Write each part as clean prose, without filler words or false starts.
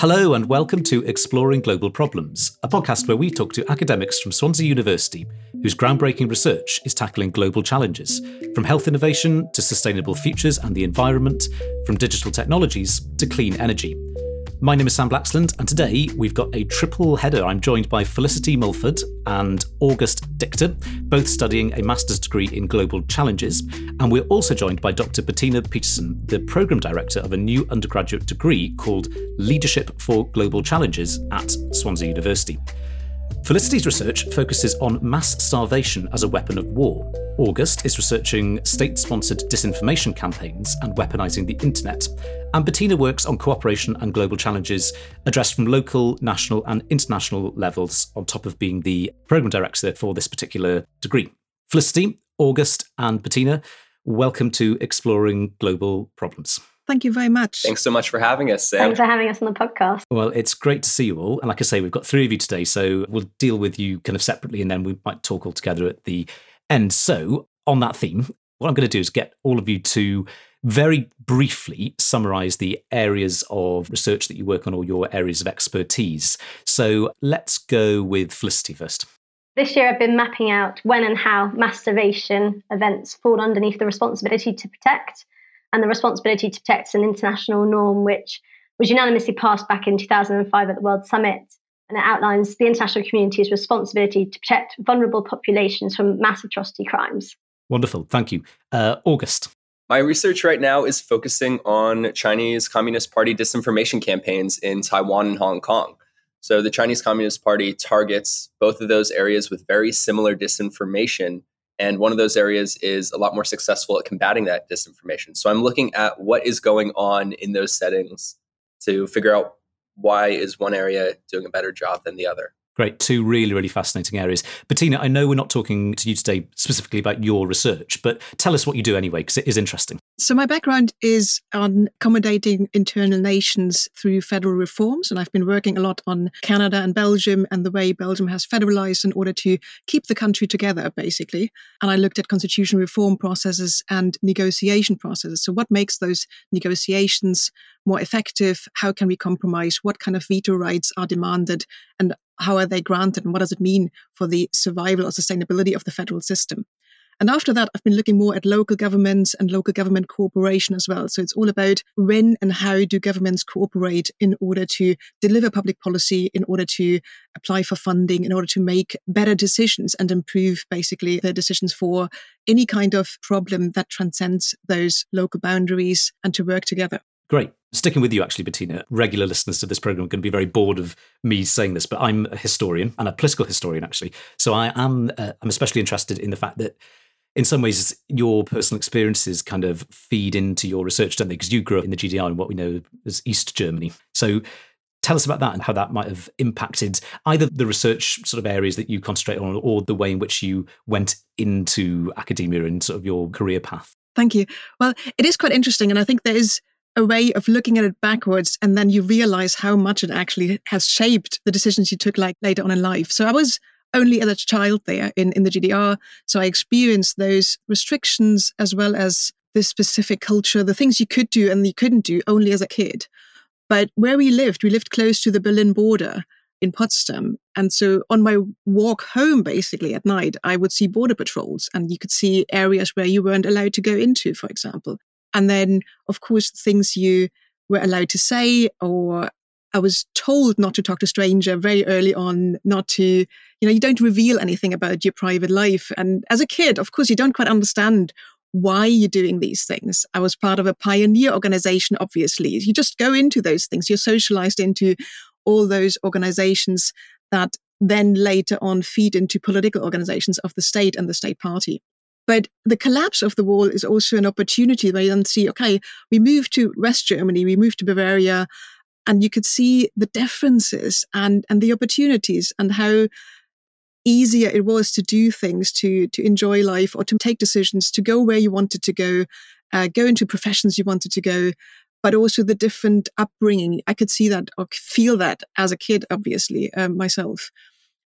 Hello and welcome to Exploring Global Problems, a podcast where we talk to academics from Swansea University whose groundbreaking research is tackling global challenges, from health innovation to sustainable futures and the environment, from digital technologies to clean energy. My name is Sam Blaxland, and today we've got a triple header. I'm joined by Felicity Mulford and August Dichter, both studying a master's degree in global challenges. And we're also joined by Dr. Bettina Peterson, the programme director of a new undergraduate degree called Leadership for Global Challenges at Swansea University. Felicity's research focuses on mass starvation as a weapon of war. August is researching state-sponsored disinformation campaigns and weaponising the internet. And Bettina works on cooperation and global challenges addressed from local, national and international levels, on top of being the programme director for this particular degree. Felicity, August and Bettina, welcome to Exploring Global Problems. Thank you very much. Thanks so much for having us, Sam. Thanks for having us on the podcast. Well, it's great to see you all. And like I say, we've got three of you today, so we'll deal with you kind of separately and then we might talk all together at the end. So on that theme, what I'm going to do is get all of you to very briefly summarise the areas of research that you work on or your areas of expertise. So let's go with Felicity first. This year I've been mapping out when and how mass starvation events fall underneath the responsibility to protect. And the responsibility to protect is an international norm which was unanimously passed back in 2005 at the World Summit. And it outlines the international community's responsibility to protect vulnerable populations from mass atrocity crimes. Wonderful. Thank you. August. My research right now is focusing on Chinese Communist Party disinformation campaigns in Taiwan and Hong Kong. So the Chinese Communist Party targets both of those areas with very similar disinformation. And one of those areas is a lot more successful at combating that disinformation. So I'm looking at what is going on in those settings to figure out why is one area doing a better job than the other. Great. Two really, really fascinating areas. Bettina, I know we're not talking to you today specifically about your research, but tell us what you do anyway, because it is interesting. So my background is on accommodating internal nations through federal reforms. And I've been working a lot on Canada and Belgium and the way Belgium has federalized in order to keep the country together, basically. And I looked at constitutional reform processes and negotiation processes. So what makes those negotiations more effective? How can we compromise? What kind of veto rights are demanded? And how are they granted? And what does it mean for the survival or sustainability of the federal system? And after that, I've been looking more at local governments and local government cooperation as well. So it's all about when and how do governments cooperate in order to deliver public policy, in order to apply for funding, in order to make better decisions and improve basically their decisions for any kind of problem that transcends those local boundaries and to work together. Great. Sticking with you, actually, Bettina, regular listeners to this programme are going to be very bored of me saying this, but I'm a historian and a political historian, actually. So I'm especially interested in the fact that in some ways your personal experiences kind of feed into your research, don't they? Because you grew up in the GDR in what we know as East Germany. So tell us about that and how that might have impacted either the research sort of areas that you concentrate on or the way in which you went into academia and sort of your career path. Thank you. Well, it is quite interesting. And I think there is a way of looking at it backwards, and then you realize how much it actually has shaped the decisions you took like later on in life. So I was only as a child there in the GDR, so I experienced those restrictions as well as this specific culture, the things you could do and you couldn't do only as a kid. But where we lived close to the Berlin border in Potsdam. And so on my walk home, basically at night, I would see border patrols and you could see areas where you weren't allowed to go into, for example. And then, of course, things you were allowed to say, or I was told not to talk to stranger very early on, not to, you don't reveal anything about your private life. And as a kid, of course, you don't quite understand why you're doing these things. I was part of a pioneer organization, obviously. You just go into those things. You're socialized into all those organizations that then later on feed into political organizations of the state and the state party. But the collapse of the wall is also an opportunity where you then see, okay, we moved to West Germany, we moved to Bavaria, and you could see the differences and the opportunities and how easier it was to do things, to enjoy life or to take decisions, to go where you wanted to go into professions you wanted to go, but also the different upbringing. I could see that or feel that as a kid, obviously, myself.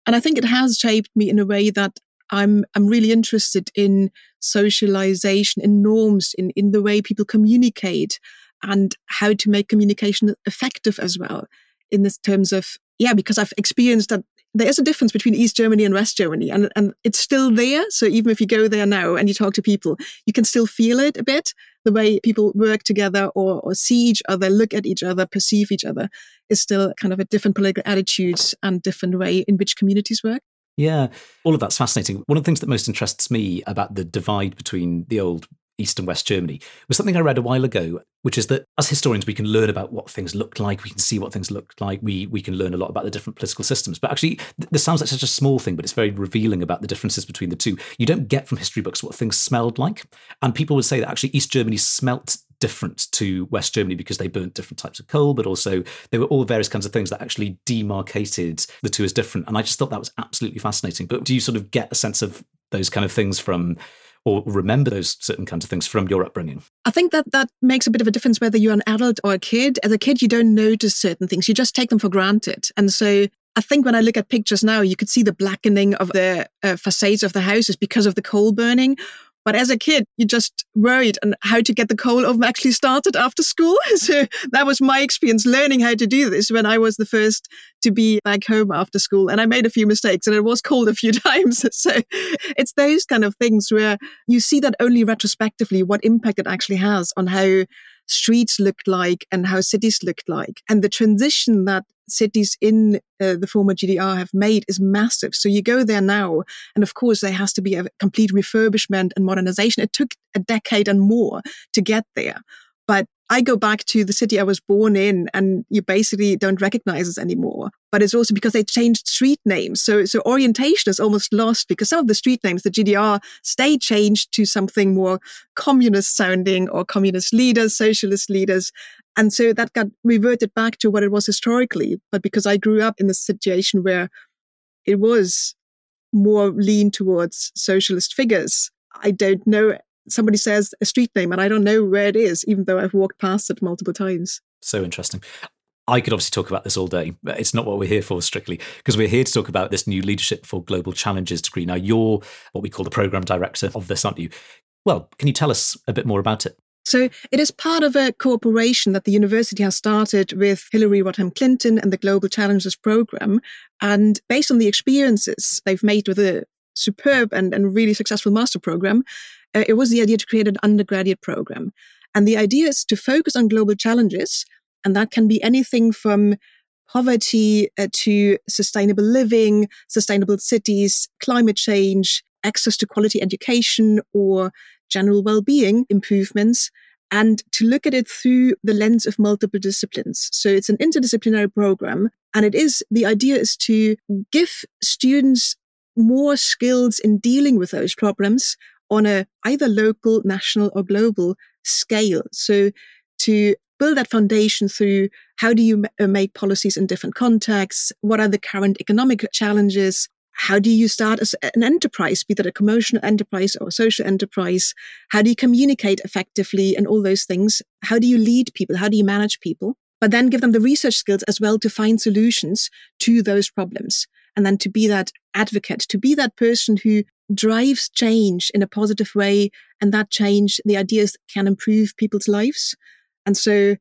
And I think it has shaped me in a way that I'm really interested in socialization, in norms, in the way people communicate and how to make communication effective as well. in this terms of, yeah, because I've experienced that there is a difference between East Germany and West Germany, and it's still there. So even if you go there now and you talk to people, you can still feel it a bit. The way people work together or see each other, look at each other, perceive each other is still kind of a different political attitudes and different way in which communities work. Yeah, all of that's fascinating. One of the things that most interests me about the divide between the old East and West Germany was something I read a while ago, which is that as historians, we can learn about what things looked like. We can see what things looked like. We can learn a lot about the different political systems. But actually, this sounds like such a small thing, but it's very revealing about the differences between the two. You don't get from history books what things smelled like. And people would say that actually East Germany smelt different to West Germany because they burnt different types of coal, but also there were all various kinds of things that actually demarcated the two as different. And I just thought that was absolutely fascinating. But do you sort of get a sense of those kind of things from, or remember those certain kinds of things from your upbringing? I think that makes a bit of a difference whether you're an adult or a kid. As a kid, you don't notice certain things. You just take them for granted. And so I think when I look at pictures now, you could see the blackening of the facades of the houses because of the coal burning. But as a kid, you just worried on how to get the coal oven actually started after school. So that was my experience learning how to do this when I was the first to be back home after school. And I made a few mistakes and it was cold a few times. So it's those kind of things where you see that only retrospectively what impact it actually has on how streets looked like and how cities looked like. And the transition that cities in the former GDR have made is massive. So you go there now, and of course there has to be a complete refurbishment and modernization. It took a decade and more to get there. But I go back to the city I was born in, and you basically don't recognize us anymore. But it's also because they changed street names. So orientation is almost lost because some of the street names, the GDR, stay changed to something more communist sounding or communist leaders, socialist leaders. And so that got reverted back to what it was historically. But because I grew up in a situation where it was more lean towards socialist figures, I don't know. Somebody says a street name and I don't know where it is, even though I've walked past it multiple times. So interesting. I could obviously talk about this all day. It's not what we're here for strictly, because we're here to talk about this new Leadership for Global Challenges degree. Now, you're what we call the program director of this, aren't you? Well, can you tell us a bit more about it? So it is part of a cooperation that the university has started with Hillary Rodham Clinton and the Global Challenges program. And based on the experiences they've made with the superb and really successful master program, it was the idea to create an undergraduate program. And the idea is to focus on global challenges. And that can be anything from poverty to sustainable living, sustainable cities, climate change, access to quality education, or general well-being improvements. And to look at it through the lens of multiple disciplines. So it's an interdisciplinary program. And the idea is to give students more skills in dealing with those problems on a either local, national, or global scale. So to build that foundation through how do you make policies in different contexts? What are the current economic challenges? How do you start as an enterprise, be that a commercial enterprise or a social enterprise? How do you communicate effectively and all those things? How do you lead people? How do you manage people? But then give them the research skills as well to find solutions to those problems. And then to be that advocate, to be that person who drives change in a positive way, and that change, the ideas can improve people's lives. And so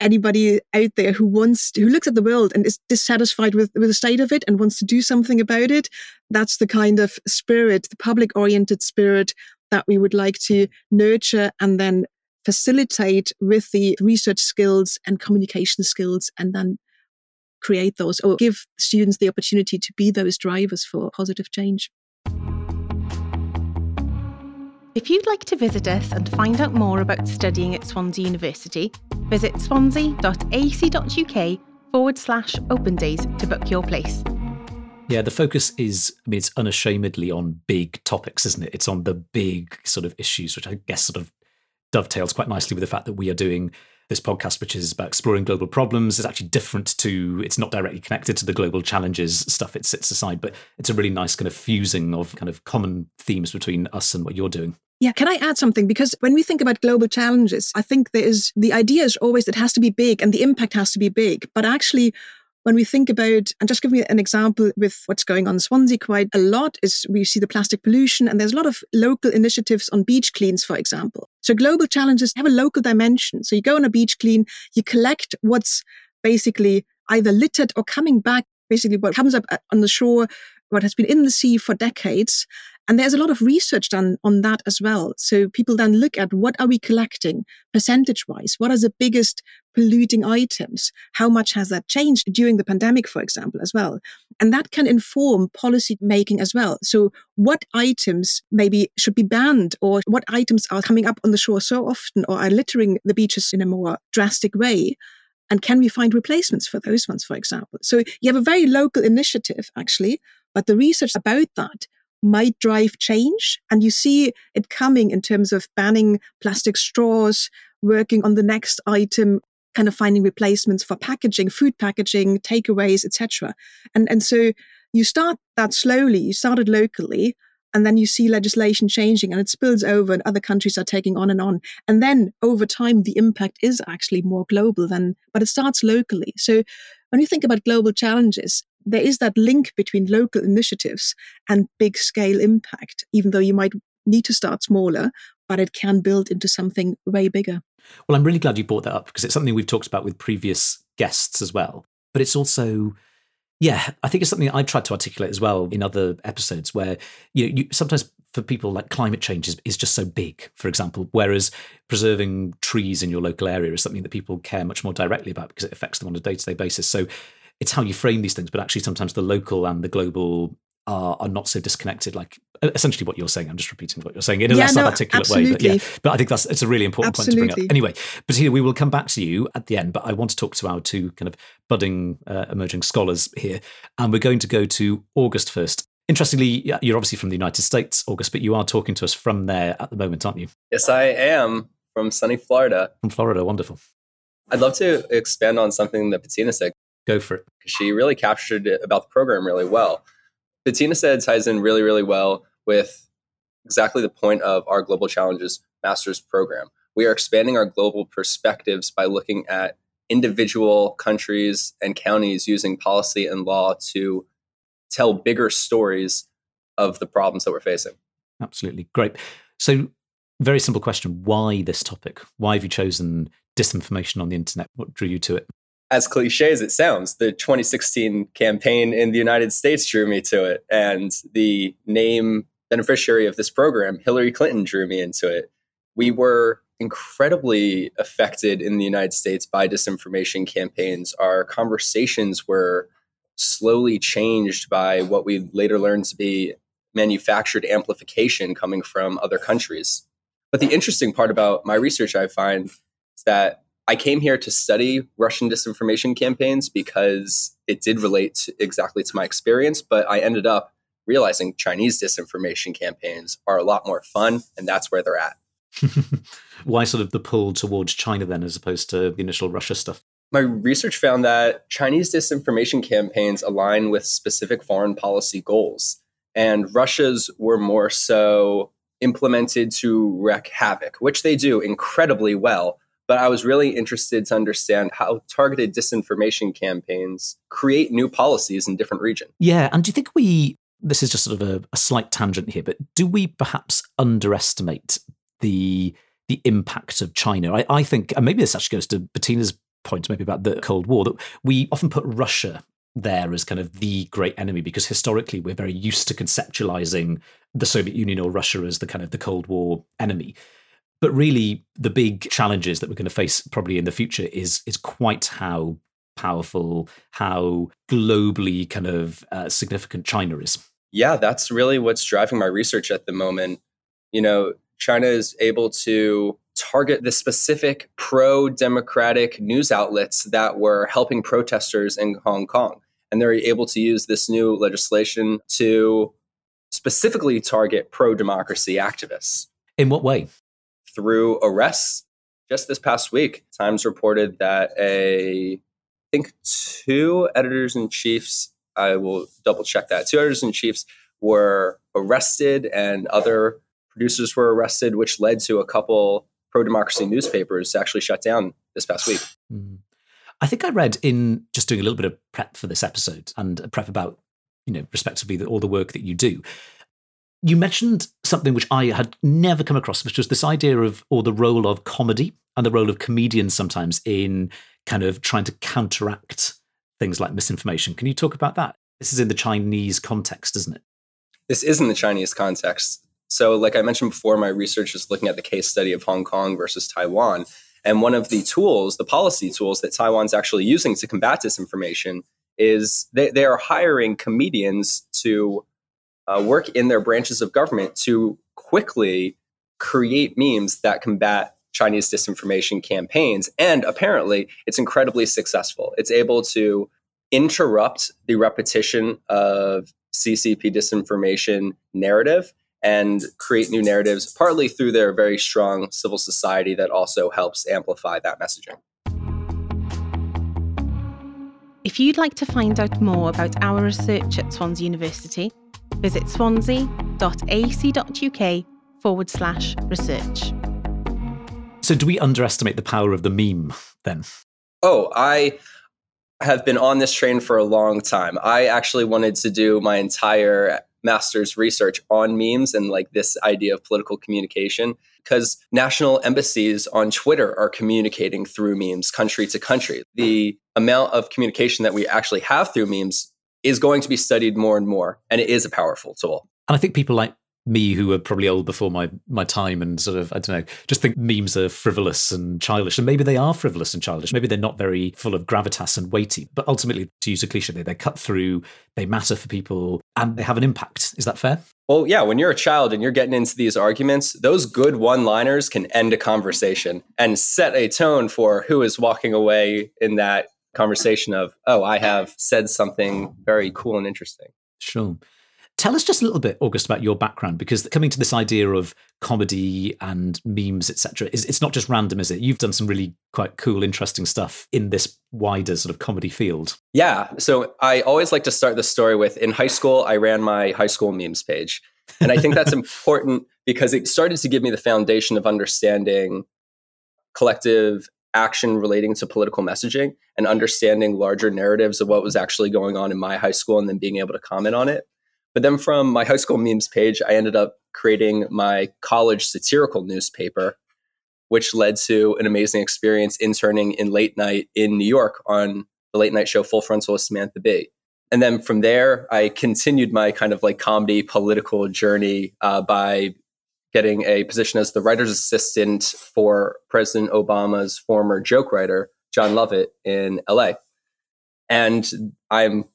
anybody out there who looks at the world and is dissatisfied with the state of it and wants to do something about it, that's the kind of spirit, the public-oriented spirit that we would like to nurture and then facilitate with the research skills and communication skills, and then create those or give students the opportunity to be those drivers for positive change. If you'd like to visit us and find out more about studying at Swansea University, visit swansea.ac.uk/open days to book your place. Yeah, the focus is, it's unashamedly on big topics, isn't it? It's on the big sort of issues, which I guess sort of dovetails quite nicely with the fact that we are doing this podcast, which is about exploring global problems. Is actually different to, it's not directly connected to the global challenges stuff it sits aside, but it's a really nice kind of fusing of kind of common themes between us and what you're doing. Yeah, can I add something? Because when we think about global challenges, I think the idea is always it has to be big and the impact has to be big. But actually, when we think about, and just giving an example with what's going on in Swansea quite a lot, is we see the plastic pollution, and there's a lot of local initiatives on beach cleans, for example. So global challenges have a local dimension. So you go on a beach clean, you collect what's basically either littered or coming back, basically what comes up on the shore, what has been in the sea for decades. And there's a lot of research done on that as well. So people then look at what are we collecting percentage-wise? What are the biggest polluting items? How much has that changed during the pandemic, for example, as well? And that can inform policy making as well. So what items maybe should be banned, or what items are coming up on the shore so often or are littering the beaches in a more drastic way? And can we find replacements for those ones, for example? So you have a very local initiative, actually, but the research about that might drive change. And you see it coming in terms of banning plastic straws, working on the next item, kind of finding replacements for packaging, food packaging, takeaways, etc. And so you start that slowly, you start it locally, and then you see legislation changing and it spills over and other countries are taking on and on. And then over time, the impact is actually more global than, but it starts locally. So when you think about global challenges, there is that link between local initiatives and big scale impact, even though you might need to start smaller, but it can build into something way bigger. Well, I'm really glad you brought that up because it's something we've talked about with previous guests as well. But it's also, I think it's something I've tried to articulate as well in other episodes where you sometimes for people like climate change is just so big, for example, whereas preserving trees in your local area is something that people care much more directly about because it affects them on a day-to-day basis. So it's how you frame these things, but actually sometimes the local and the global are not so disconnected, like essentially what you're saying. I'm just repeating what you're saying in a less articulate way. But I think it's a really important point to bring up. Anyway, Bettina, we will come back to you at the end, but I want to talk to our two kind of budding emerging scholars here. And we're going to go to August first. Interestingly, you're obviously from the United States, August, but you are talking to us from there at the moment, aren't you? Yes, I am from sunny Florida. From Florida, wonderful. I'd love to expand on something that Bettina said. Go for it. She really captured it about the program really well. Bettina said ties in really, really well with exactly the point of our Global Challenges Masters program. We are expanding our global perspectives by looking at individual countries and counties using policy and law to tell bigger stories of the problems that we're facing. Absolutely. Great. So very simple question. Why this topic? Why have you chosen disinformation on the internet? What drew you to it? As cliche as it sounds, the 2016 campaign in the United States drew me to it. And the name beneficiary of this program, Hillary Clinton, drew me into it. We were incredibly affected in the United States by disinformation campaigns. Our conversations were slowly changed by what we later learned to be manufactured amplification coming from other countries. But the interesting part about my research, I find, is that I came here to study Russian disinformation campaigns because it did relate exactly to my experience, but I ended up realizing Chinese disinformation campaigns are a lot more fun, and that's where they're at. Why sort of the pull towards China then, as opposed to the initial Russia stuff? My research found that Chinese disinformation campaigns align with specific foreign policy goals, and Russia's were more so implemented to wreak havoc, which they do incredibly well. But I was really interested to understand how targeted disinformation campaigns create new policies in different regions. Yeah. And do you think this is just sort of a slight tangent here, but do we perhaps underestimate the impact of China? I think, and maybe this actually goes to Bettina's point, maybe about the Cold War, that we often put Russia there as kind of the great enemy, because historically we're very used to conceptualizing the Soviet Union or Russia as the kind of the Cold War enemy. But really, the big challenges that we're going to face probably in the future is quite how powerful, how globally kind of significant China is. Yeah, that's really what's driving my research at the moment. China is able to target the specific pro-democratic news outlets that were helping protesters in Hong Kong. And they're able to use this new legislation to specifically target pro-democracy activists. In what way? Through arrests. Just this past week, Times reported that two editors-in-chiefs, I will double-check that, two editors-in-chiefs were arrested and other producers were arrested, which led to a couple pro-democracy newspapers actually shut down this past week. I think I read in just doing a little bit of prep for this episode and prep about, respectively, all the work that you do. You mentioned something which I had never come across, which was this idea of, or the role of comedy and the role of comedians sometimes in kind of trying to counteract things like misinformation. Can you talk about that? This is in the Chinese context, isn't it? This is in the Chinese context. So like I mentioned before, my research is looking at the case study of Hong Kong versus Taiwan. And one of the tools, the policy tools that Taiwan's actually using to combat disinformation is they are hiring comedians to work in their branches of government to quickly create memes that combat Chinese disinformation campaigns. And apparently, it's incredibly successful. It's able to interrupt the repetition of CCP disinformation narrative and create new narratives, partly through their very strong civil society that also helps amplify that messaging. If you'd like to find out more about our research at Swansea University, visit swansea.ac.uk/research. So do we underestimate the power of the meme then? Oh, I have been on this train for a long time. I actually wanted to do my entire master's research on memes and like this idea of political communication, because national embassies on Twitter are communicating through memes country to country. The amount of communication that we actually have through memes is going to be studied more and more, and it is a powerful tool. And I think people like me, who are probably old before my time and sort of, I don't know, just think memes are frivolous and childish. And maybe they are frivolous and childish. Maybe they're not very full of gravitas and weighty. But ultimately, to use a cliche, they cut through, they matter for people, and they have an impact. Is that fair? Well, yeah, when you're a child and you're getting into these arguments, those good one-liners can end a conversation and set a tone for who is walking away in that conversation of, oh, I have said something very cool and interesting. Sure. Tell us just a little bit, August, about your background, because coming to this idea of comedy and memes, etc., it's not just random, is it? You've done some really quite cool, interesting stuff in this wider sort of comedy field. Yeah. So I always like to start the story with, in high school, I ran my high school memes page. And I think that's important because it started to give me the foundation of understanding collective action relating to political messaging and understanding larger narratives of what was actually going on in my high school and then being able to comment on it. But then from my high school memes page, I ended up creating my college satirical newspaper, which led to an amazing experience interning in late night in New York on the late night show Full Frontal with Samantha Bee. And then from there, I continued my kind of like comedy political journey by getting a position as the writer's assistant for President Obama's former joke writer, John Lovett, in LA. And I'm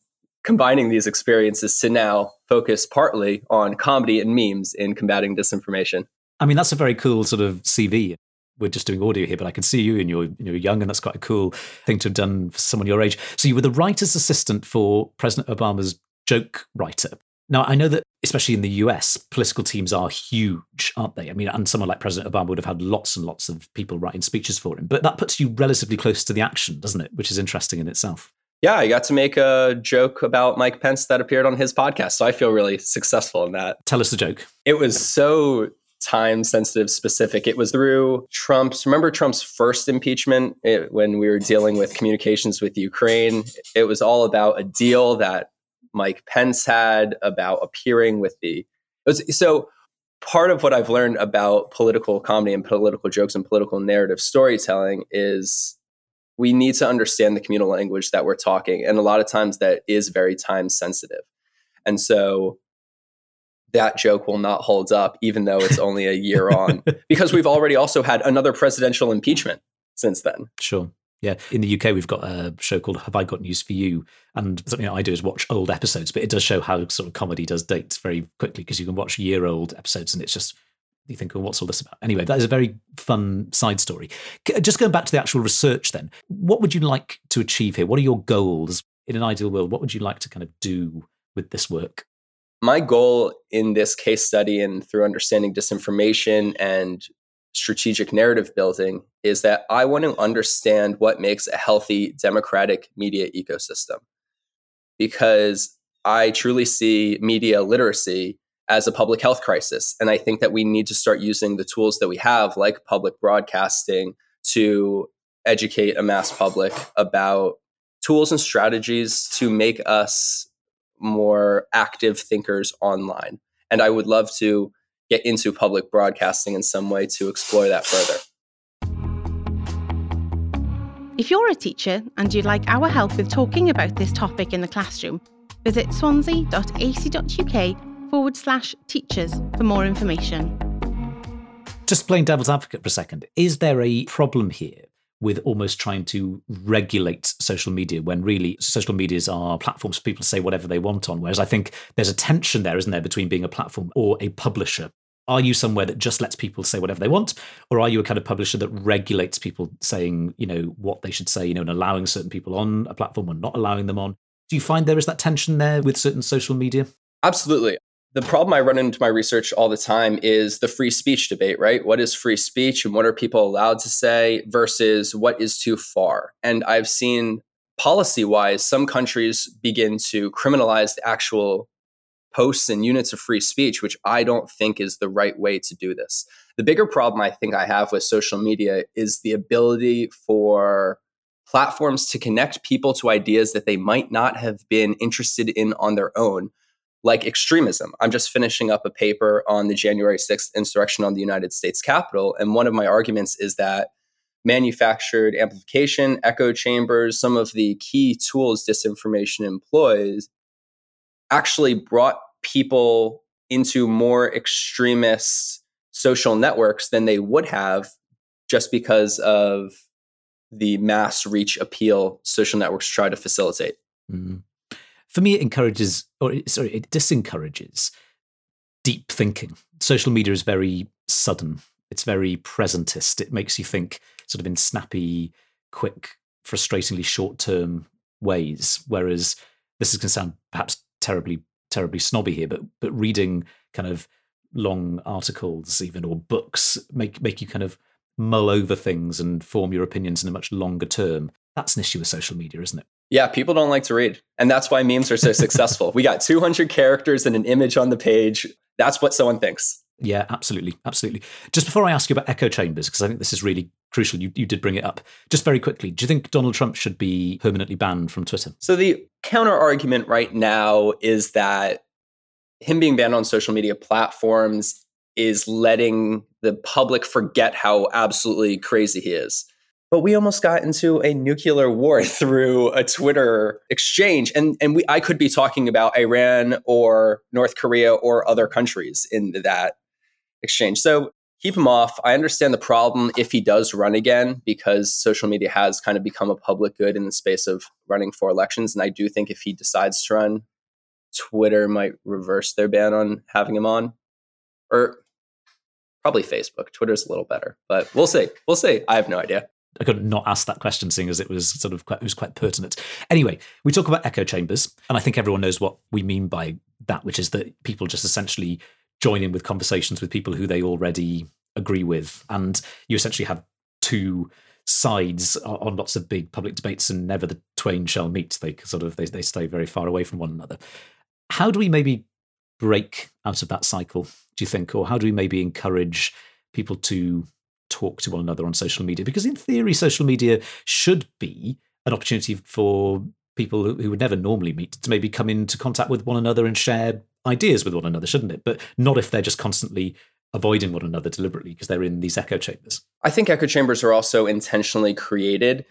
combining these experiences to now focus partly on comedy and memes in combating disinformation. I mean, that's a very cool sort of CV. We're just doing audio here, but I can see you and you're young, and that's quite a cool thing to have done for someone your age. So you were the writer's assistant for President Obama's joke writer. Now, I know that, especially in the US, political teams are huge, aren't they? I mean, and someone like President Obama would have had lots and lots of people writing speeches for him. But that puts you relatively close to the action, doesn't it? Which is interesting in itself. Yeah, I got to make a joke about Mike Pence that appeared on his podcast. So I feel really successful in that. Tell us the joke. It was so time-sensitive specific. It was through Trump's first impeachment, when we were dealing with communications with Ukraine. It was all about a deal that Mike Pence had about appearing with so part of what I've learned about political comedy and political jokes and political narrative storytelling is we need to understand the communal language that we're talking. And a lot of times that is very time sensitive. And so that joke will not hold up, even though it's only a year on, because we've already also had another presidential impeachment since then. Sure. Yeah. In the UK, we've got a show called Have I Got News for You? And something that I do is watch old episodes, but it does show how sort of comedy does date very quickly, because you can watch year-old episodes and it's just, you think, well, what's all this about? Anyway, that is a very fun side story. Just going back to the actual research then, what would you like to achieve here? What are your goals? In an ideal world, what would you like to kind of do with this work? My goal in this case study and through understanding disinformation and strategic narrative building is that I want to understand what makes a healthy democratic media ecosystem. Because I truly see media literacy as a public health crisis. And I think that we need to start using the tools that we have, like public broadcasting, to educate a mass public about tools and strategies to make us more active thinkers online. And I would love to get into public broadcasting in some way to explore that further. If you're a teacher and you'd like our help with talking about this topic in the classroom, visit swansea.ac.uk/teachers for more information. Just playing devil's advocate for a second, is there a problem here with almost trying to regulate social media when really social medias are platforms for people to say whatever they want on? Whereas I think there's a tension there, isn't there, between being a platform or a publisher? Are you somewhere that just lets people say whatever they want? Or are you a kind of publisher that regulates people saying, you know, what they should say, you know, and allowing certain people on a platform or not allowing them on? Do you find there is that tension there with certain social media? Absolutely. The problem I run into my research all the time is the free speech debate, right? What is free speech and what are people allowed to say versus what is too far? And I've seen policy-wise, some countries begin to criminalize the actual posts and units of free speech, which I don't think is the right way to do this. The bigger problem I think I have with social media is the ability for platforms to connect people to ideas that they might not have been interested in on their own, like extremism. I'm just finishing up a paper on the January 6th insurrection on the United States Capitol. And one of my arguments is that manufactured amplification, echo chambers, some of the key tools disinformation employs actually brought people into more extremist social networks than they would have just because of the mass reach appeal social networks try to facilitate. Mm. For me, it disencourages deep thinking. Social media is very sudden. It's very presentist. It makes you think sort of in snappy, quick, frustratingly short-term ways. Whereas this is going to sound perhaps terribly, terribly snobby here, but reading kind of long articles even or books make you kind of mull over things and form your opinions in a much longer term. That's an issue with social media, isn't it? Yeah, people don't like to read. And that's why memes are so successful. We got 200 characters and an image on the page. That's what someone thinks. Yeah, absolutely. Absolutely. Just before I ask you about echo chambers, because I think this is really crucial, you did bring it up. Just very quickly, do you think Donald Trump should be permanently banned from Twitter? So the counter argument right now is that him being banned on social media platforms is letting the public forget how absolutely crazy he is. But we almost got into a nuclear war through a Twitter exchange. And I could be talking about Iran or North Korea or other countries in that exchange. So keep him off. I understand the problem if he does run again, because social media has kind of become a public good in the space of running for elections. And I do think if he decides to run, Twitter might reverse their ban on having him on. Or probably Facebook. Twitter's a little better, but we'll see. We'll see. I have no idea. I could not ask that question, seeing as it was quite pertinent. Anyway, we talk about echo chambers, and I think everyone knows what we mean by that, which is that people just essentially join in with conversations with people who they already agree with. And you essentially have two sides on lots of big public debates, and never the twain shall meet. They stay very far away from one another. How do we maybe break out of that cycle, do you think? Or how do we maybe encourage people to talk to one another on social media? Because in theory, social media should be an opportunity for people who would never normally meet to maybe come into contact with one another and share ideas with one another, shouldn't it? But not if they're just constantly avoiding one another deliberately because they're in these echo chambers. I think echo chambers are also intentionally created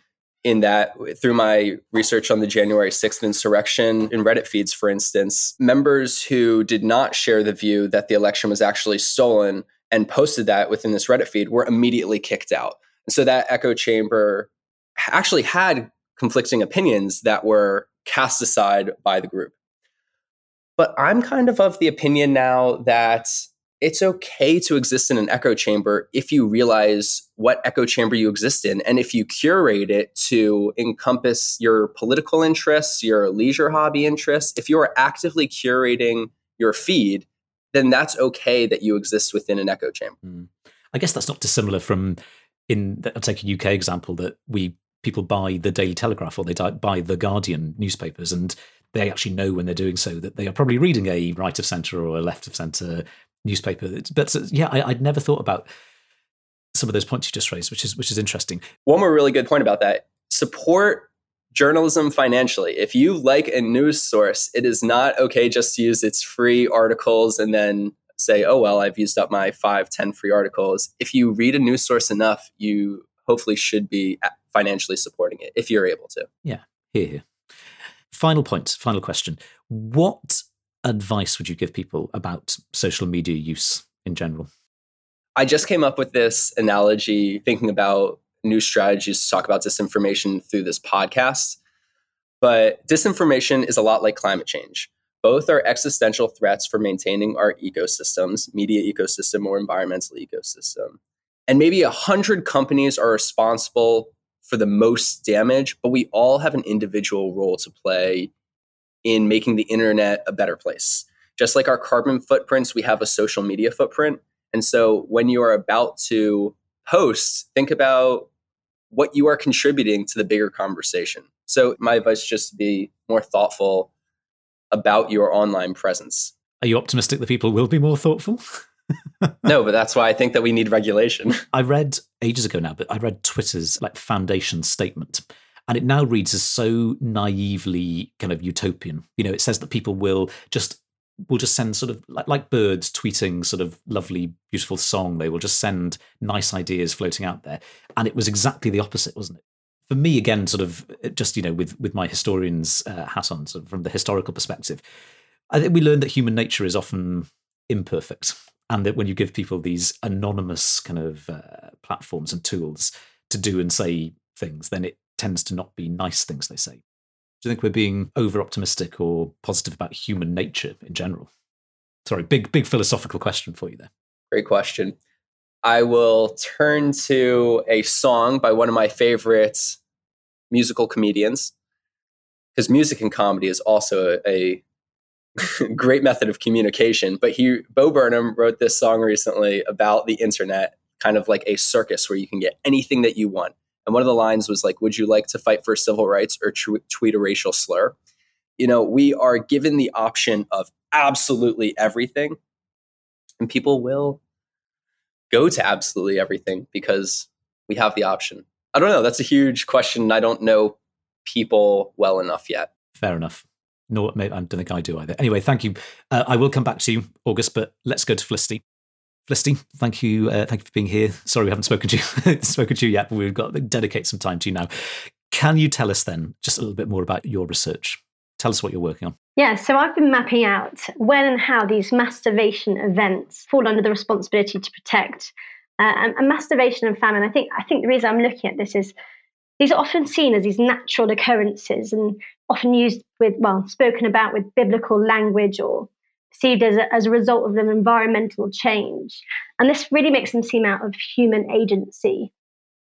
in that through my research on the January 6th insurrection in Reddit feeds, for instance, members who did not share the view that the election was actually stolen and posted that within this Reddit feed were immediately kicked out. And so that echo chamber actually had conflicting opinions that were cast aside by the group. But I'm kind of the opinion now that it's okay to exist in an echo chamber if you realize what echo chamber you exist in, and if you curate it to encompass your political interests, your leisure hobby interests. If you are actively curating your feed, then that's okay that you exist within an echo chamber. Mm. I guess that's not dissimilar from, I'll take a UK example, that people buy the Daily Telegraph or they buy the Guardian newspapers, and they actually know when they're doing so that they are probably reading a right of centre or a left of centre newspaper. But yeah, I'd never thought about some of those points you just raised, which is interesting. One more really good point about that. Support journalism financially. If you like a news source, it is not okay just to use its free articles and then say, oh, well, I've used up my 5, 10 free articles. If you read a news source enough, you hopefully should be financially supporting it if you're able to. Yeah. Here, here. Final point, final question. What advice would you give people about social media use in general? I just came up with this analogy thinking about new strategies to talk about disinformation through this podcast. But disinformation is a lot like climate change. Both are existential threats for maintaining our ecosystems, media ecosystem or environmental ecosystem. And maybe 100 companies are responsible for the most damage, but we all have an individual role to play in making the internet a better place. Just like our carbon footprints, we have a social media footprint. And so when you are about to post, think about what you are contributing to the bigger conversation. So my advice is just to be more thoughtful about your online presence. Are you optimistic that people will be more thoughtful? No, but that's why I think that we need regulation. I read ages ago now, but I read Twitter's foundation statement. And it now reads as so naively kind of utopian. You know, it says that people will just send sort of like birds tweeting sort of lovely, beautiful song. They will just send nice ideas floating out there. And it was exactly the opposite, wasn't it? For me, again, sort of just, with my historian's hat on, sort of from the historical perspective, I think we learned that human nature is often imperfect. And that when you give people these anonymous kind of platforms and tools to do and say things, then it tends to not be nice things they say. Do you think we're being over-optimistic or positive about human nature in general? Sorry, big philosophical question for you there. Great question. I will turn to a song by one of my favorite musical comedians, because music and comedy is also a great method of communication. But Bo Burnham wrote this song recently about the internet, kind of like a circus where you can get anything that you want. And one of the lines was like, would you like to fight for civil rights or tweet a racial slur? You know, we are given the option of absolutely everything. And people will go to absolutely everything because we have the option. I don't know. That's a huge question. I don't know people well enough yet. Fair enough. No, I don't think I do either. Anyway, thank you. I will come back to you, August, but let's go to Felicity. Felicity, thank you for being here. Sorry we haven't spoken to you yet, but we've got to dedicate some time to you now. Can you tell us then just a little bit more about your research? Tell us what you're working on. Yeah, so I've been mapping out when and how these masturbation events fall under the responsibility to protect. And masturbation and famine, I think the reason I'm looking at this is these are often seen as these natural occurrences and often used with, spoken about with biblical language or perceived as a result of an environmental change. And this really makes them seem out of human agency.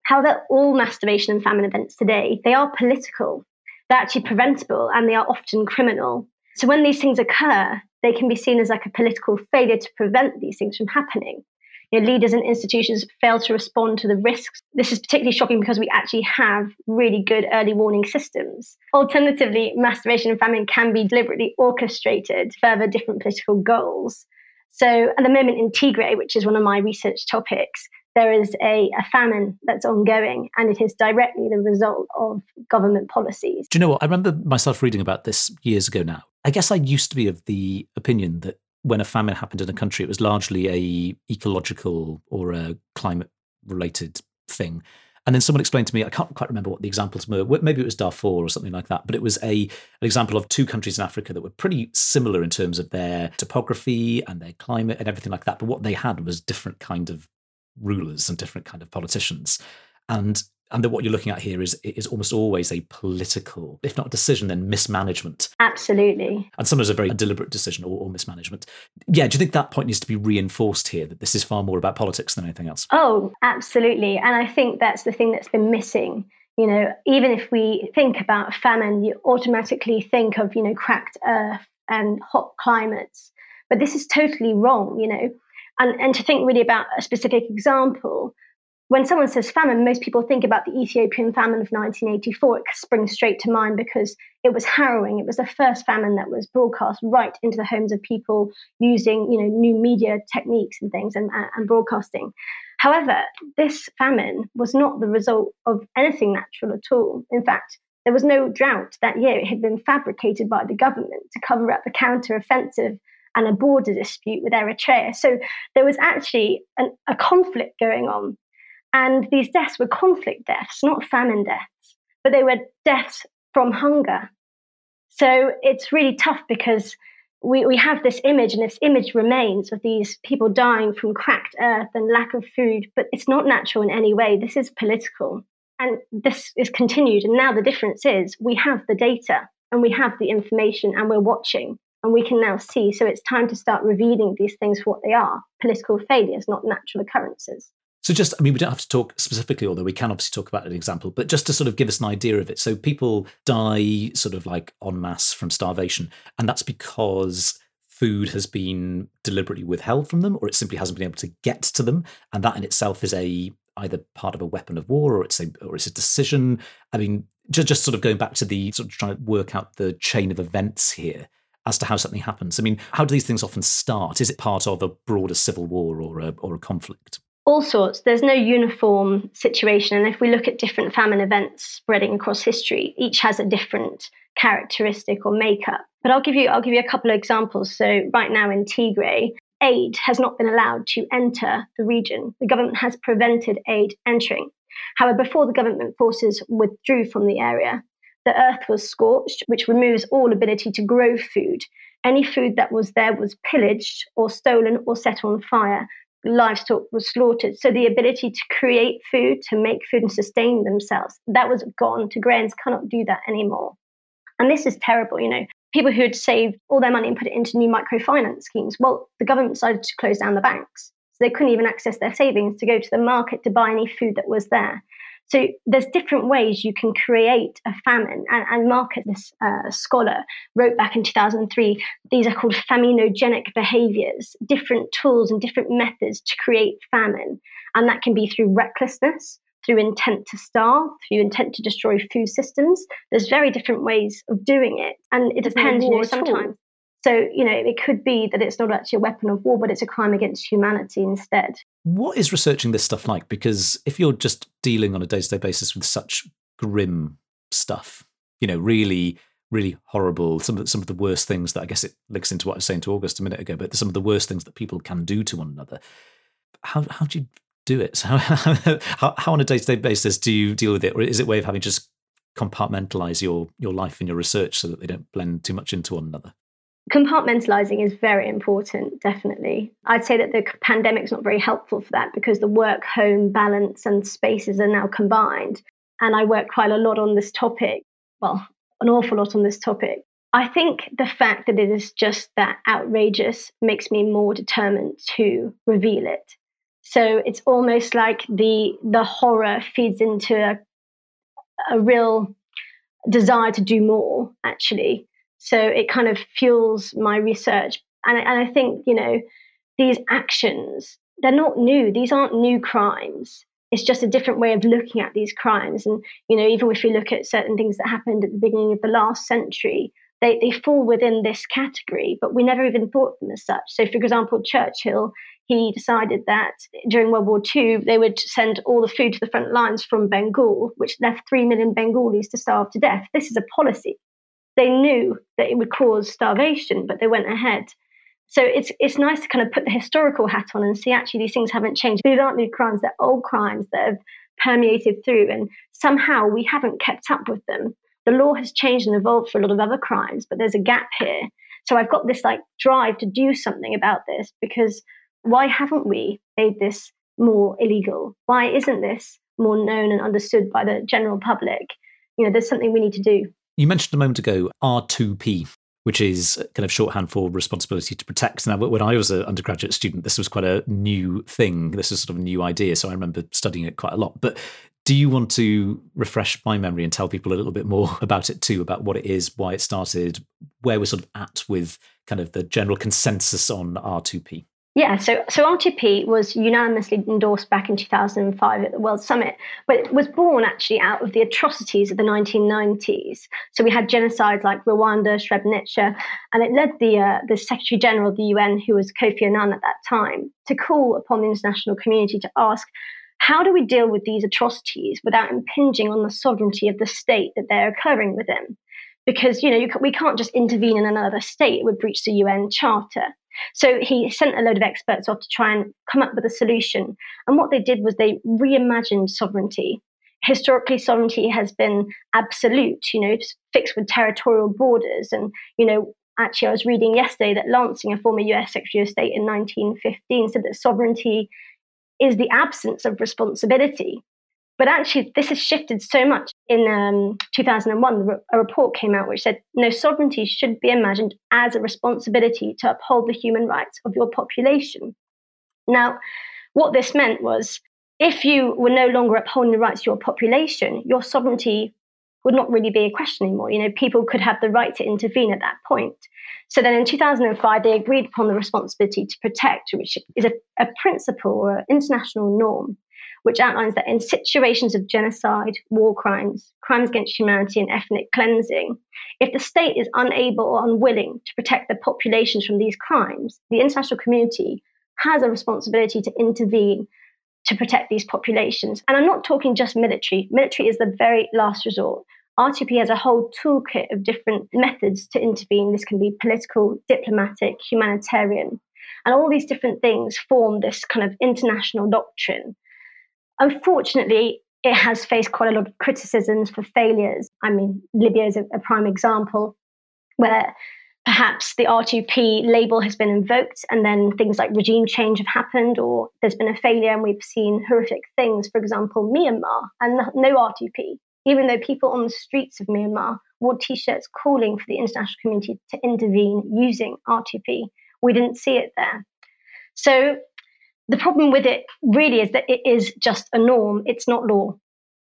However, all masturbation and famine events today, they are political. They're actually preventable and they are often criminal. So when these things occur, they can be seen as like a political failure to prevent these things from happening. You know, leaders and institutions fail to respond to the risks. This is particularly shocking because we actually have really good early warning systems. Alternatively, masturbation and famine can be deliberately orchestrated to further different political goals. So at the moment in Tigray, which is one of my research topics, there is a famine that's ongoing, and it is directly the result of government policies. Do you know what? I remember myself reading about this years ago now. I guess I used to be of the opinion that when a famine happened in a country, it was largely a ecological or a climate-related thing. And then someone explained to me, I can't quite remember what the examples were, maybe it was Darfur or something like that, but it was an example of two countries in Africa that were pretty similar in terms of their topography and their climate and everything like that. But what they had was different kind of rulers and different kind of politicians. And that what you're looking at here is almost always a political, if not decision, then mismanagement. Absolutely. And sometimes a very deliberate decision or mismanagement. Yeah, do you think that point needs to be reinforced here, that this is far more about politics than anything else? Oh, absolutely. And I think that's the thing that's been missing. You know, even if we think about famine, you automatically think of, cracked earth and hot climates. But this is totally wrong, And to think really about a specific example, when someone says famine, most people think about the Ethiopian famine of 1984. It springs straight to mind because it was harrowing. It was the first famine that was broadcast right into the homes of people using, new media techniques and things and broadcasting. However, this famine was not the result of anything natural at all. In fact, there was no drought that year. It had been fabricated by the government to cover up the counter-offensive and a border dispute with Eritrea. So there was actually a conflict going on. And these deaths were conflict deaths, not famine deaths, but they were deaths from hunger. So it's really tough because we have this image, and this image remains of these people dying from cracked earth and lack of food, but it's not natural in any way. This is political. And this is continued. And now the difference is we have the data and we have the information and we're watching and we can now see. So it's time to start revealing these things for what they are, political failures, not natural occurrences. So just, I mean, we don't have to talk specifically, although we can obviously talk about an example, but just to sort of give us an idea of it. So people die sort of like en masse from starvation, and that's because food has been deliberately withheld from them, or it simply hasn't been able to get to them. And that in itself is a either part of a weapon of war, or it's a decision. I mean, just sort of going back to the sort of trying to work out the chain of events here as to how something happens. I mean, how do these things often start? Is it part of a broader civil war or a conflict? All sorts. There's no uniform situation. And if we look at different famine events spreading across history, each has a different characteristic or makeup. But I'll give you a couple of examples. So right now in Tigray, aid has not been allowed to enter the region. The government has prevented aid entering. However, before the government forces withdrew from the area, the earth was scorched, which removes all ability to grow food. Any food that was there was pillaged or stolen or set on fire. Livestock was slaughtered. So the ability to create food, to make food and sustain themselves, that was gone. Tigrayans cannot do that anymore. And this is terrible, you know. People who had saved all their money and put it into new microfinance schemes, well, the government decided to close down the banks. So they couldn't even access their savings to go to the market to buy any food that was there. So there's different ways you can create a famine and market. This scholar wrote back in 2003, these are called faminogenic behaviours, different tools and different methods to create famine. And that can be through recklessness, through intent to starve, through intent to destroy food systems. There's very different ways of doing it. And it depends, you know, sometimes. So, you know, it could be that it's not actually a weapon of war, but it's a crime against humanity instead. What is researching this stuff like? Because if you're just dealing on a day-to-day basis with such grim stuff, you know, really, really horrible, some of the worst things that, I guess it links into what I was saying to August a minute ago, but some of the worst things that people can do to one another. How do you do it? How on a day-to-day basis do you deal with it? Or is it a way of having to just compartmentalise your life and your research so that they don't blend too much into one another? Compartmentalising is very important, definitely. I'd say that the pandemic's not very helpful for that because the work-home balance and spaces are now combined. And I work quite a lot on this topic. Well, an awful lot on this topic. I think the fact that it is just that outrageous makes me more determined to reveal it. So it's almost like the horror feeds into a real desire to do more, actually. So it kind of fuels my research. And I think, you know, these actions, they're not new. These aren't new crimes. It's just a different way of looking at these crimes. And, you know, even if we look at certain things that happened at the beginning of the last century, they fall within this category, but we never even thought of them as such. So, for example, Churchill, he decided that during World War Two, they would send all the food to the front lines from Bengal, which left 3 million Bengalis to starve to death. This is a policy. They knew that it would cause starvation, but they went ahead. So it's nice to kind of put the historical hat on and see actually these things haven't changed. These aren't new crimes, they're old crimes that have permeated through, and somehow we haven't kept up with them. The law has changed and evolved for a lot of other crimes, but there's a gap here. So I've got this like drive to do something about this, because why haven't we made this more illegal? Why isn't this more known and understood by the general public? You know, there's something we need to do. You mentioned a moment ago R2P, which is kind of shorthand for responsibility to protect. Now, when I was an undergraduate student, this was quite a new thing. This was sort of a new idea. So I remember studying it quite a lot. But do you want to refresh my memory and tell people a little bit more about it too, about what it is, why it started, where we're sort of at with kind of the general consensus on R2P? Yeah, so R2P was unanimously endorsed back in 2005 at the World Summit, but it was born actually out of the atrocities of the 1990s. So we had genocides like Rwanda, Srebrenica, and it led the Secretary General of the UN, who was Kofi Annan at that time, to call upon the international community to ask, how do we deal with these atrocities without impinging on the sovereignty of the state that they're occurring within? Because, you know, we can't just intervene in another state. It would breach the UN Charter. So he sent a load of experts off to try and come up with a solution. And what they did was they reimagined sovereignty. Historically, sovereignty has been absolute, fixed with territorial borders. And, actually, I was reading yesterday that Lansing, a former US Secretary of State in 1915, said that sovereignty is the absence of responsibility. But actually, this has shifted so much. In 2001, a report came out which said, no, sovereignty should be imagined as a responsibility to uphold the human rights of your population. Now, what this meant was, if you were no longer upholding the rights of your population, your sovereignty would not really be a question anymore. People could have the right to intervene at that point. So then in 2005, they agreed upon the responsibility to protect, which is a principle or an international norm, which outlines that in situations of genocide, war crimes, crimes against humanity and ethnic cleansing, if the state is unable or unwilling to protect the populations from these crimes, the international community has a responsibility to intervene to protect these populations. And I'm not talking just military. Military is the very last resort. RTP has a whole toolkit of different methods to intervene. This can be political, diplomatic, humanitarian. And all these different things form this kind of international doctrine. Unfortunately, it has faced quite a lot of criticisms for failures. I mean, Libya is a prime example where perhaps the R2P label has been invoked and then things like regime change have happened, or there's been a failure and we've seen horrific things, for example, Myanmar and no R2P, even though people on the streets of Myanmar wore T-shirts calling for the international community to intervene using R2P. We didn't see it there. So the problem with it really is that it is just a norm. It's not law.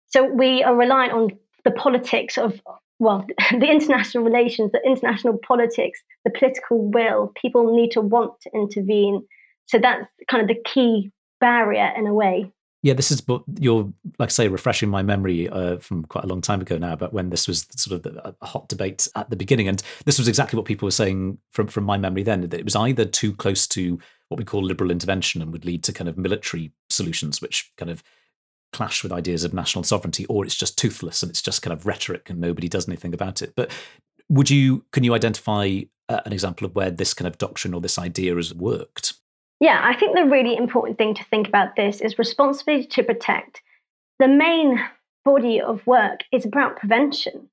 So we are reliant on the politics of the international relations, the international politics, the political will. People need to want to intervene. So that's kind of the key barrier in a way. Yeah, this is, you're, like I say, refreshing my memory from quite a long time ago now about when this was sort of a hot debate at the beginning. And this was exactly what people were saying from my memory then, that it was either too close to what we call liberal intervention and would lead to kind of military solutions, which kind of clash with ideas of national sovereignty, or it's just toothless and it's just kind of rhetoric and nobody does anything about it. But can you identify an example of where this kind of doctrine or this idea has worked? Yeah, I think the really important thing to think about this is responsibility to protect. The main body of work is about prevention.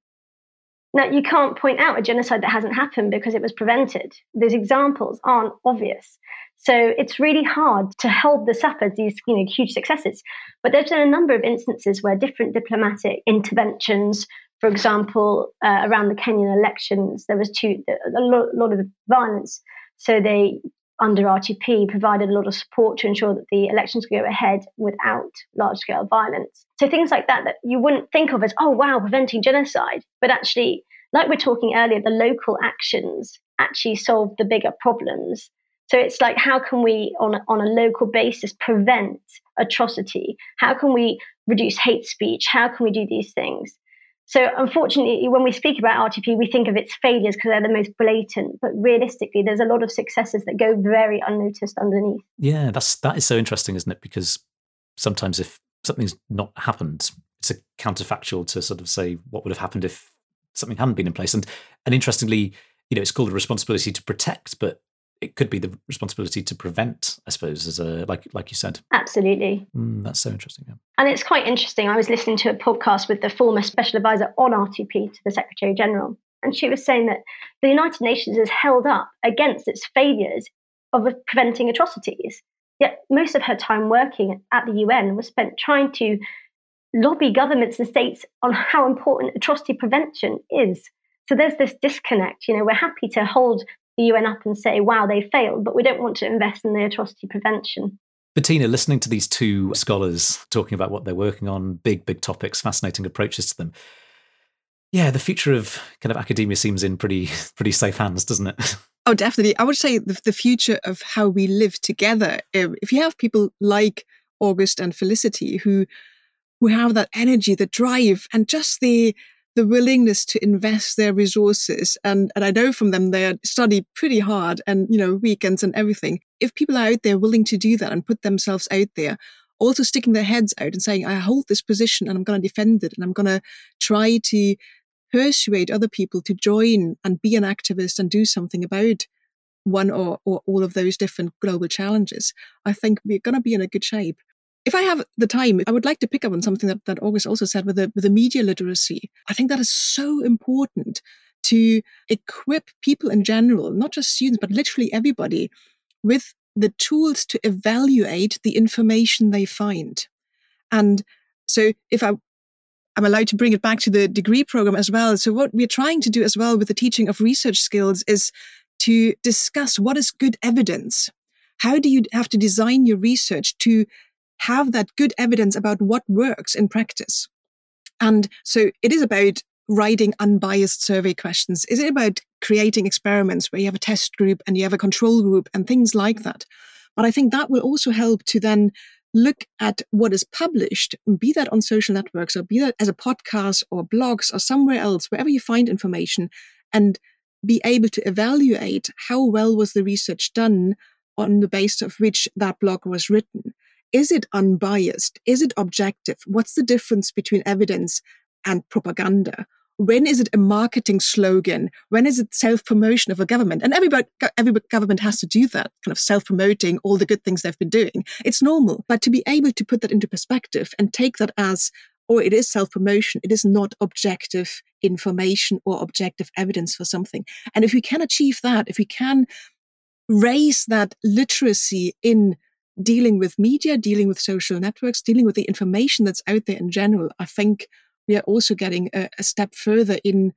Now, you can't point out a genocide that hasn't happened because it was prevented. Those examples aren't obvious. So it's really hard to hold this up as these huge successes. But there's been a number of instances where different diplomatic interventions, for example, around the Kenyan elections, there was a lot of violence. So they, under RTP, provided a lot of support to ensure that the elections could go ahead without large-scale violence. So things like that you wouldn't think of as, oh, wow, preventing genocide. But actually, like we're talking earlier, the local actions actually solve the bigger problems. So it's like, how can we, on a local basis, prevent atrocity? How can we reduce hate speech? How can we do these things? So unfortunately, when we speak about RTP, we think of its failures because they're the most blatant. But realistically, there's a lot of successes that go very unnoticed underneath. Yeah, that is so interesting, isn't it? Because sometimes if something's not happened, it's a counterfactual to sort of say what would have happened if something hadn't been in place. And interestingly, it's called a responsibility to protect, but it could be the responsibility to prevent, I suppose, as like you said. Absolutely. That's so interesting. Yeah. And it's quite interesting. I was listening to a podcast with the former special advisor on RTP to the Secretary General, and she was saying that the United Nations is held up against its failures of preventing atrocities. Yet most of her time working at the UN was spent trying to lobby governments and states on how important atrocity prevention is. So there's this disconnect. We're happy to hold the UN up and say, wow, they failed, but we don't want to invest in the atrocity prevention. Bettina, listening to these two scholars talking about what they're working on, big, big topics, fascinating approaches to them. Yeah, the future of kind of academia seems in pretty safe hands, doesn't it? Oh, definitely. I would say the future of how we live together. If you have people like August and Felicity who have that energy, the drive, and just the willingness to invest their resources. And I know from them, they study pretty hard and, weekends and everything. If people are out there willing to do that and put themselves out there, also sticking their heads out and saying, I hold this position and I'm going to defend it. And I'm going to try to persuade other people to join and be an activist and do something about one or all of those different global challenges, I think we're going to be in a good shape. If I have the time, I would like to pick up on something that August also said with the media literacy. I think that is so important to equip people in general, not just students, but literally everybody, with the tools to evaluate the information they find. And so if I'm allowed to bring it back to the degree program as well. So what we're trying to do as well with the teaching of research skills is to discuss what is good evidence. How do you have to design your research to have that good evidence about what works in practice? And so it is about writing unbiased survey questions. Is it about creating experiments where you have a test group and you have a control group and things like that? But I think that will also help to then look at what is published, be that on social networks or be that as a podcast or blogs or somewhere else, wherever you find information, and be able to evaluate how well was the research done on the basis of which that blog was written. Is it unbiased? Is it objective? What's the difference between evidence and propaganda? When is it a marketing slogan? When is it self-promotion of a government? And every government has to do that, kind of self-promoting all the good things they've been doing. It's normal. But to be able to put that into perspective and take that as, oh, it is self-promotion, it is not objective information or objective evidence for something. And if we can achieve that, if we can raise that literacy in dealing with media, dealing with social networks, dealing with the information that's out there in general, I think we are also getting a step further in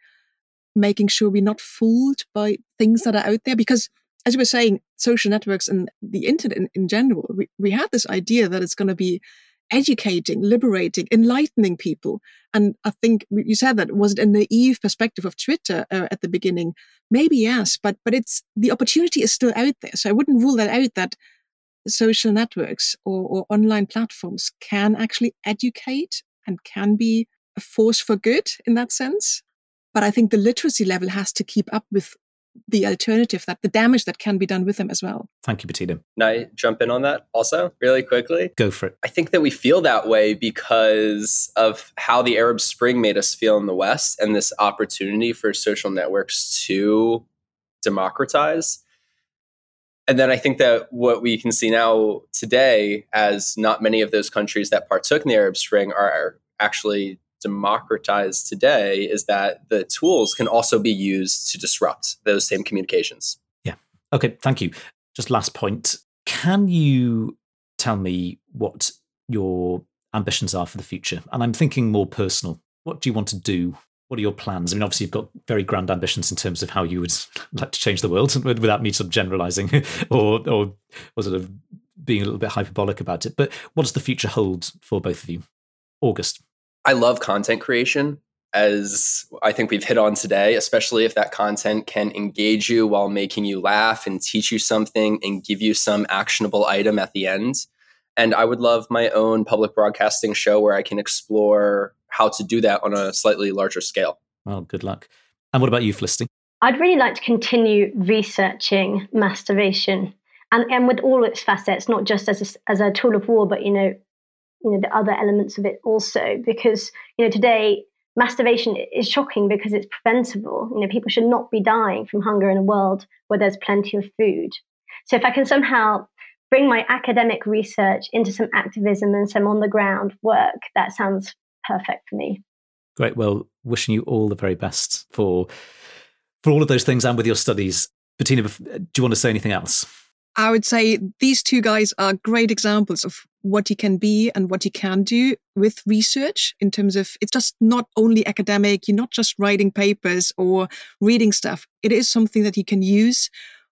making sure we're not fooled by things that are out there. Because as you were saying, social networks and the internet in general, we had this idea that it's going to be educating, liberating, enlightening people. And I think you said that, was it a naive perspective of Twitter at the beginning? Maybe yes, but it's, the opportunity is still out there. So I wouldn't rule that out, that social networks or online platforms can actually educate and can be a force for good in that sense. But I think the literacy level has to keep up with the alternative, that the damage that can be done with them as well. Thank you, Bettina. Can I jump in on that also really quickly? Go for it. I think that we feel that way because of how the Arab Spring made us feel in the West, and this opportunity for social networks to democratize. And then I think that what we can see now today, as not many of those countries that partook in the Arab Spring are actually democratized today, is that the tools can also be used to disrupt those same communications. Yeah. Okay. Thank you. Just last point. Can you tell me what your ambitions are for the future? And I'm thinking more personal. What do you want to do? What are your plans? I mean, obviously, you've got very grand ambitions in terms of how you would like to change the world, without me sort of generalizing or sort of being a little bit hyperbolic about it. But what does the future hold for both of you? August. I love content creation, as I think we've hit on today, especially if that content can engage you while making you laugh and teach you something and give you some actionable item at the end. And I would love my own public broadcasting show where I can explore how to do that on a slightly larger scale. Well, good luck. And what about you, Felicity? I'd really like to continue researching masturbation and with all its facets, not just as a tool of war, but, you know, the other elements of it also, because, you know, today masturbation is shocking because it's preventable. You know, people should not be dying from hunger in a world where there's plenty of food. So if I can somehow bring my academic research into some activism and some on the ground work, that sounds perfect for me. Great. Well, wishing you all the very best for all of those things and with your studies. Bettina, do you want to say anything else? I would say these two guys are great examples of what you can be and what you can do with research, in terms of it's just not only academic, you're not just writing papers or reading stuff. It is something that you can use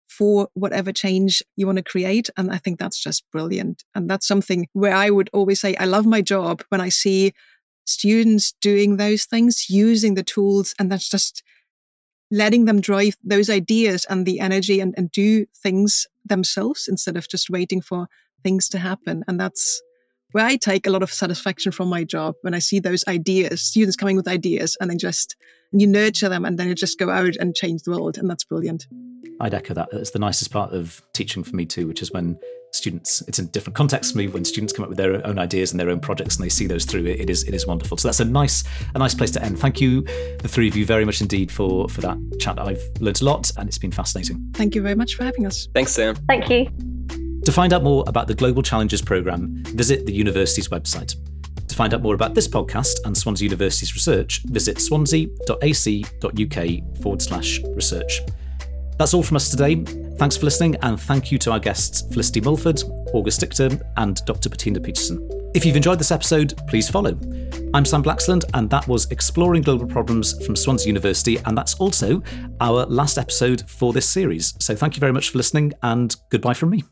for whatever change you want to create. And I think that's just brilliant. And that's something where I would always say, I love my job when I see students doing those things, using the tools, and that's just letting them drive those ideas and the energy and do things themselves instead of just waiting for things to happen. And that's where I take a lot of satisfaction from my job, when I see those ideas, students coming with ideas, and then just you nurture them and then you just go out and change the world. And that's brilliant. I'd echo that. It's the nicest part of teaching for me too, which is when students. It's in a different context for me when students come up with their own ideas and their own projects and they see those through. It is wonderful. So that's a nice place to end. Thank you, the three of you, very much indeed for that chat. I've learned a lot and it's been fascinating. Thank you very much for having us. Thanks, Sam. Thank you. To find out more about the Global Challenges programme, visit the university's website. To find out more about this podcast and Swansea University's research, visit swansea.ac.uk/research. That's all from us today. Thanks for listening, and thank you to our guests Felicity Mulford, August Dichter, and Dr. Bettina Peterson. If you've enjoyed this episode, please follow. I'm Sam Blaxland, and that was Exploring Global Problems from Swansea University, and that's also our last episode for this series. So thank you very much for listening, and goodbye from me.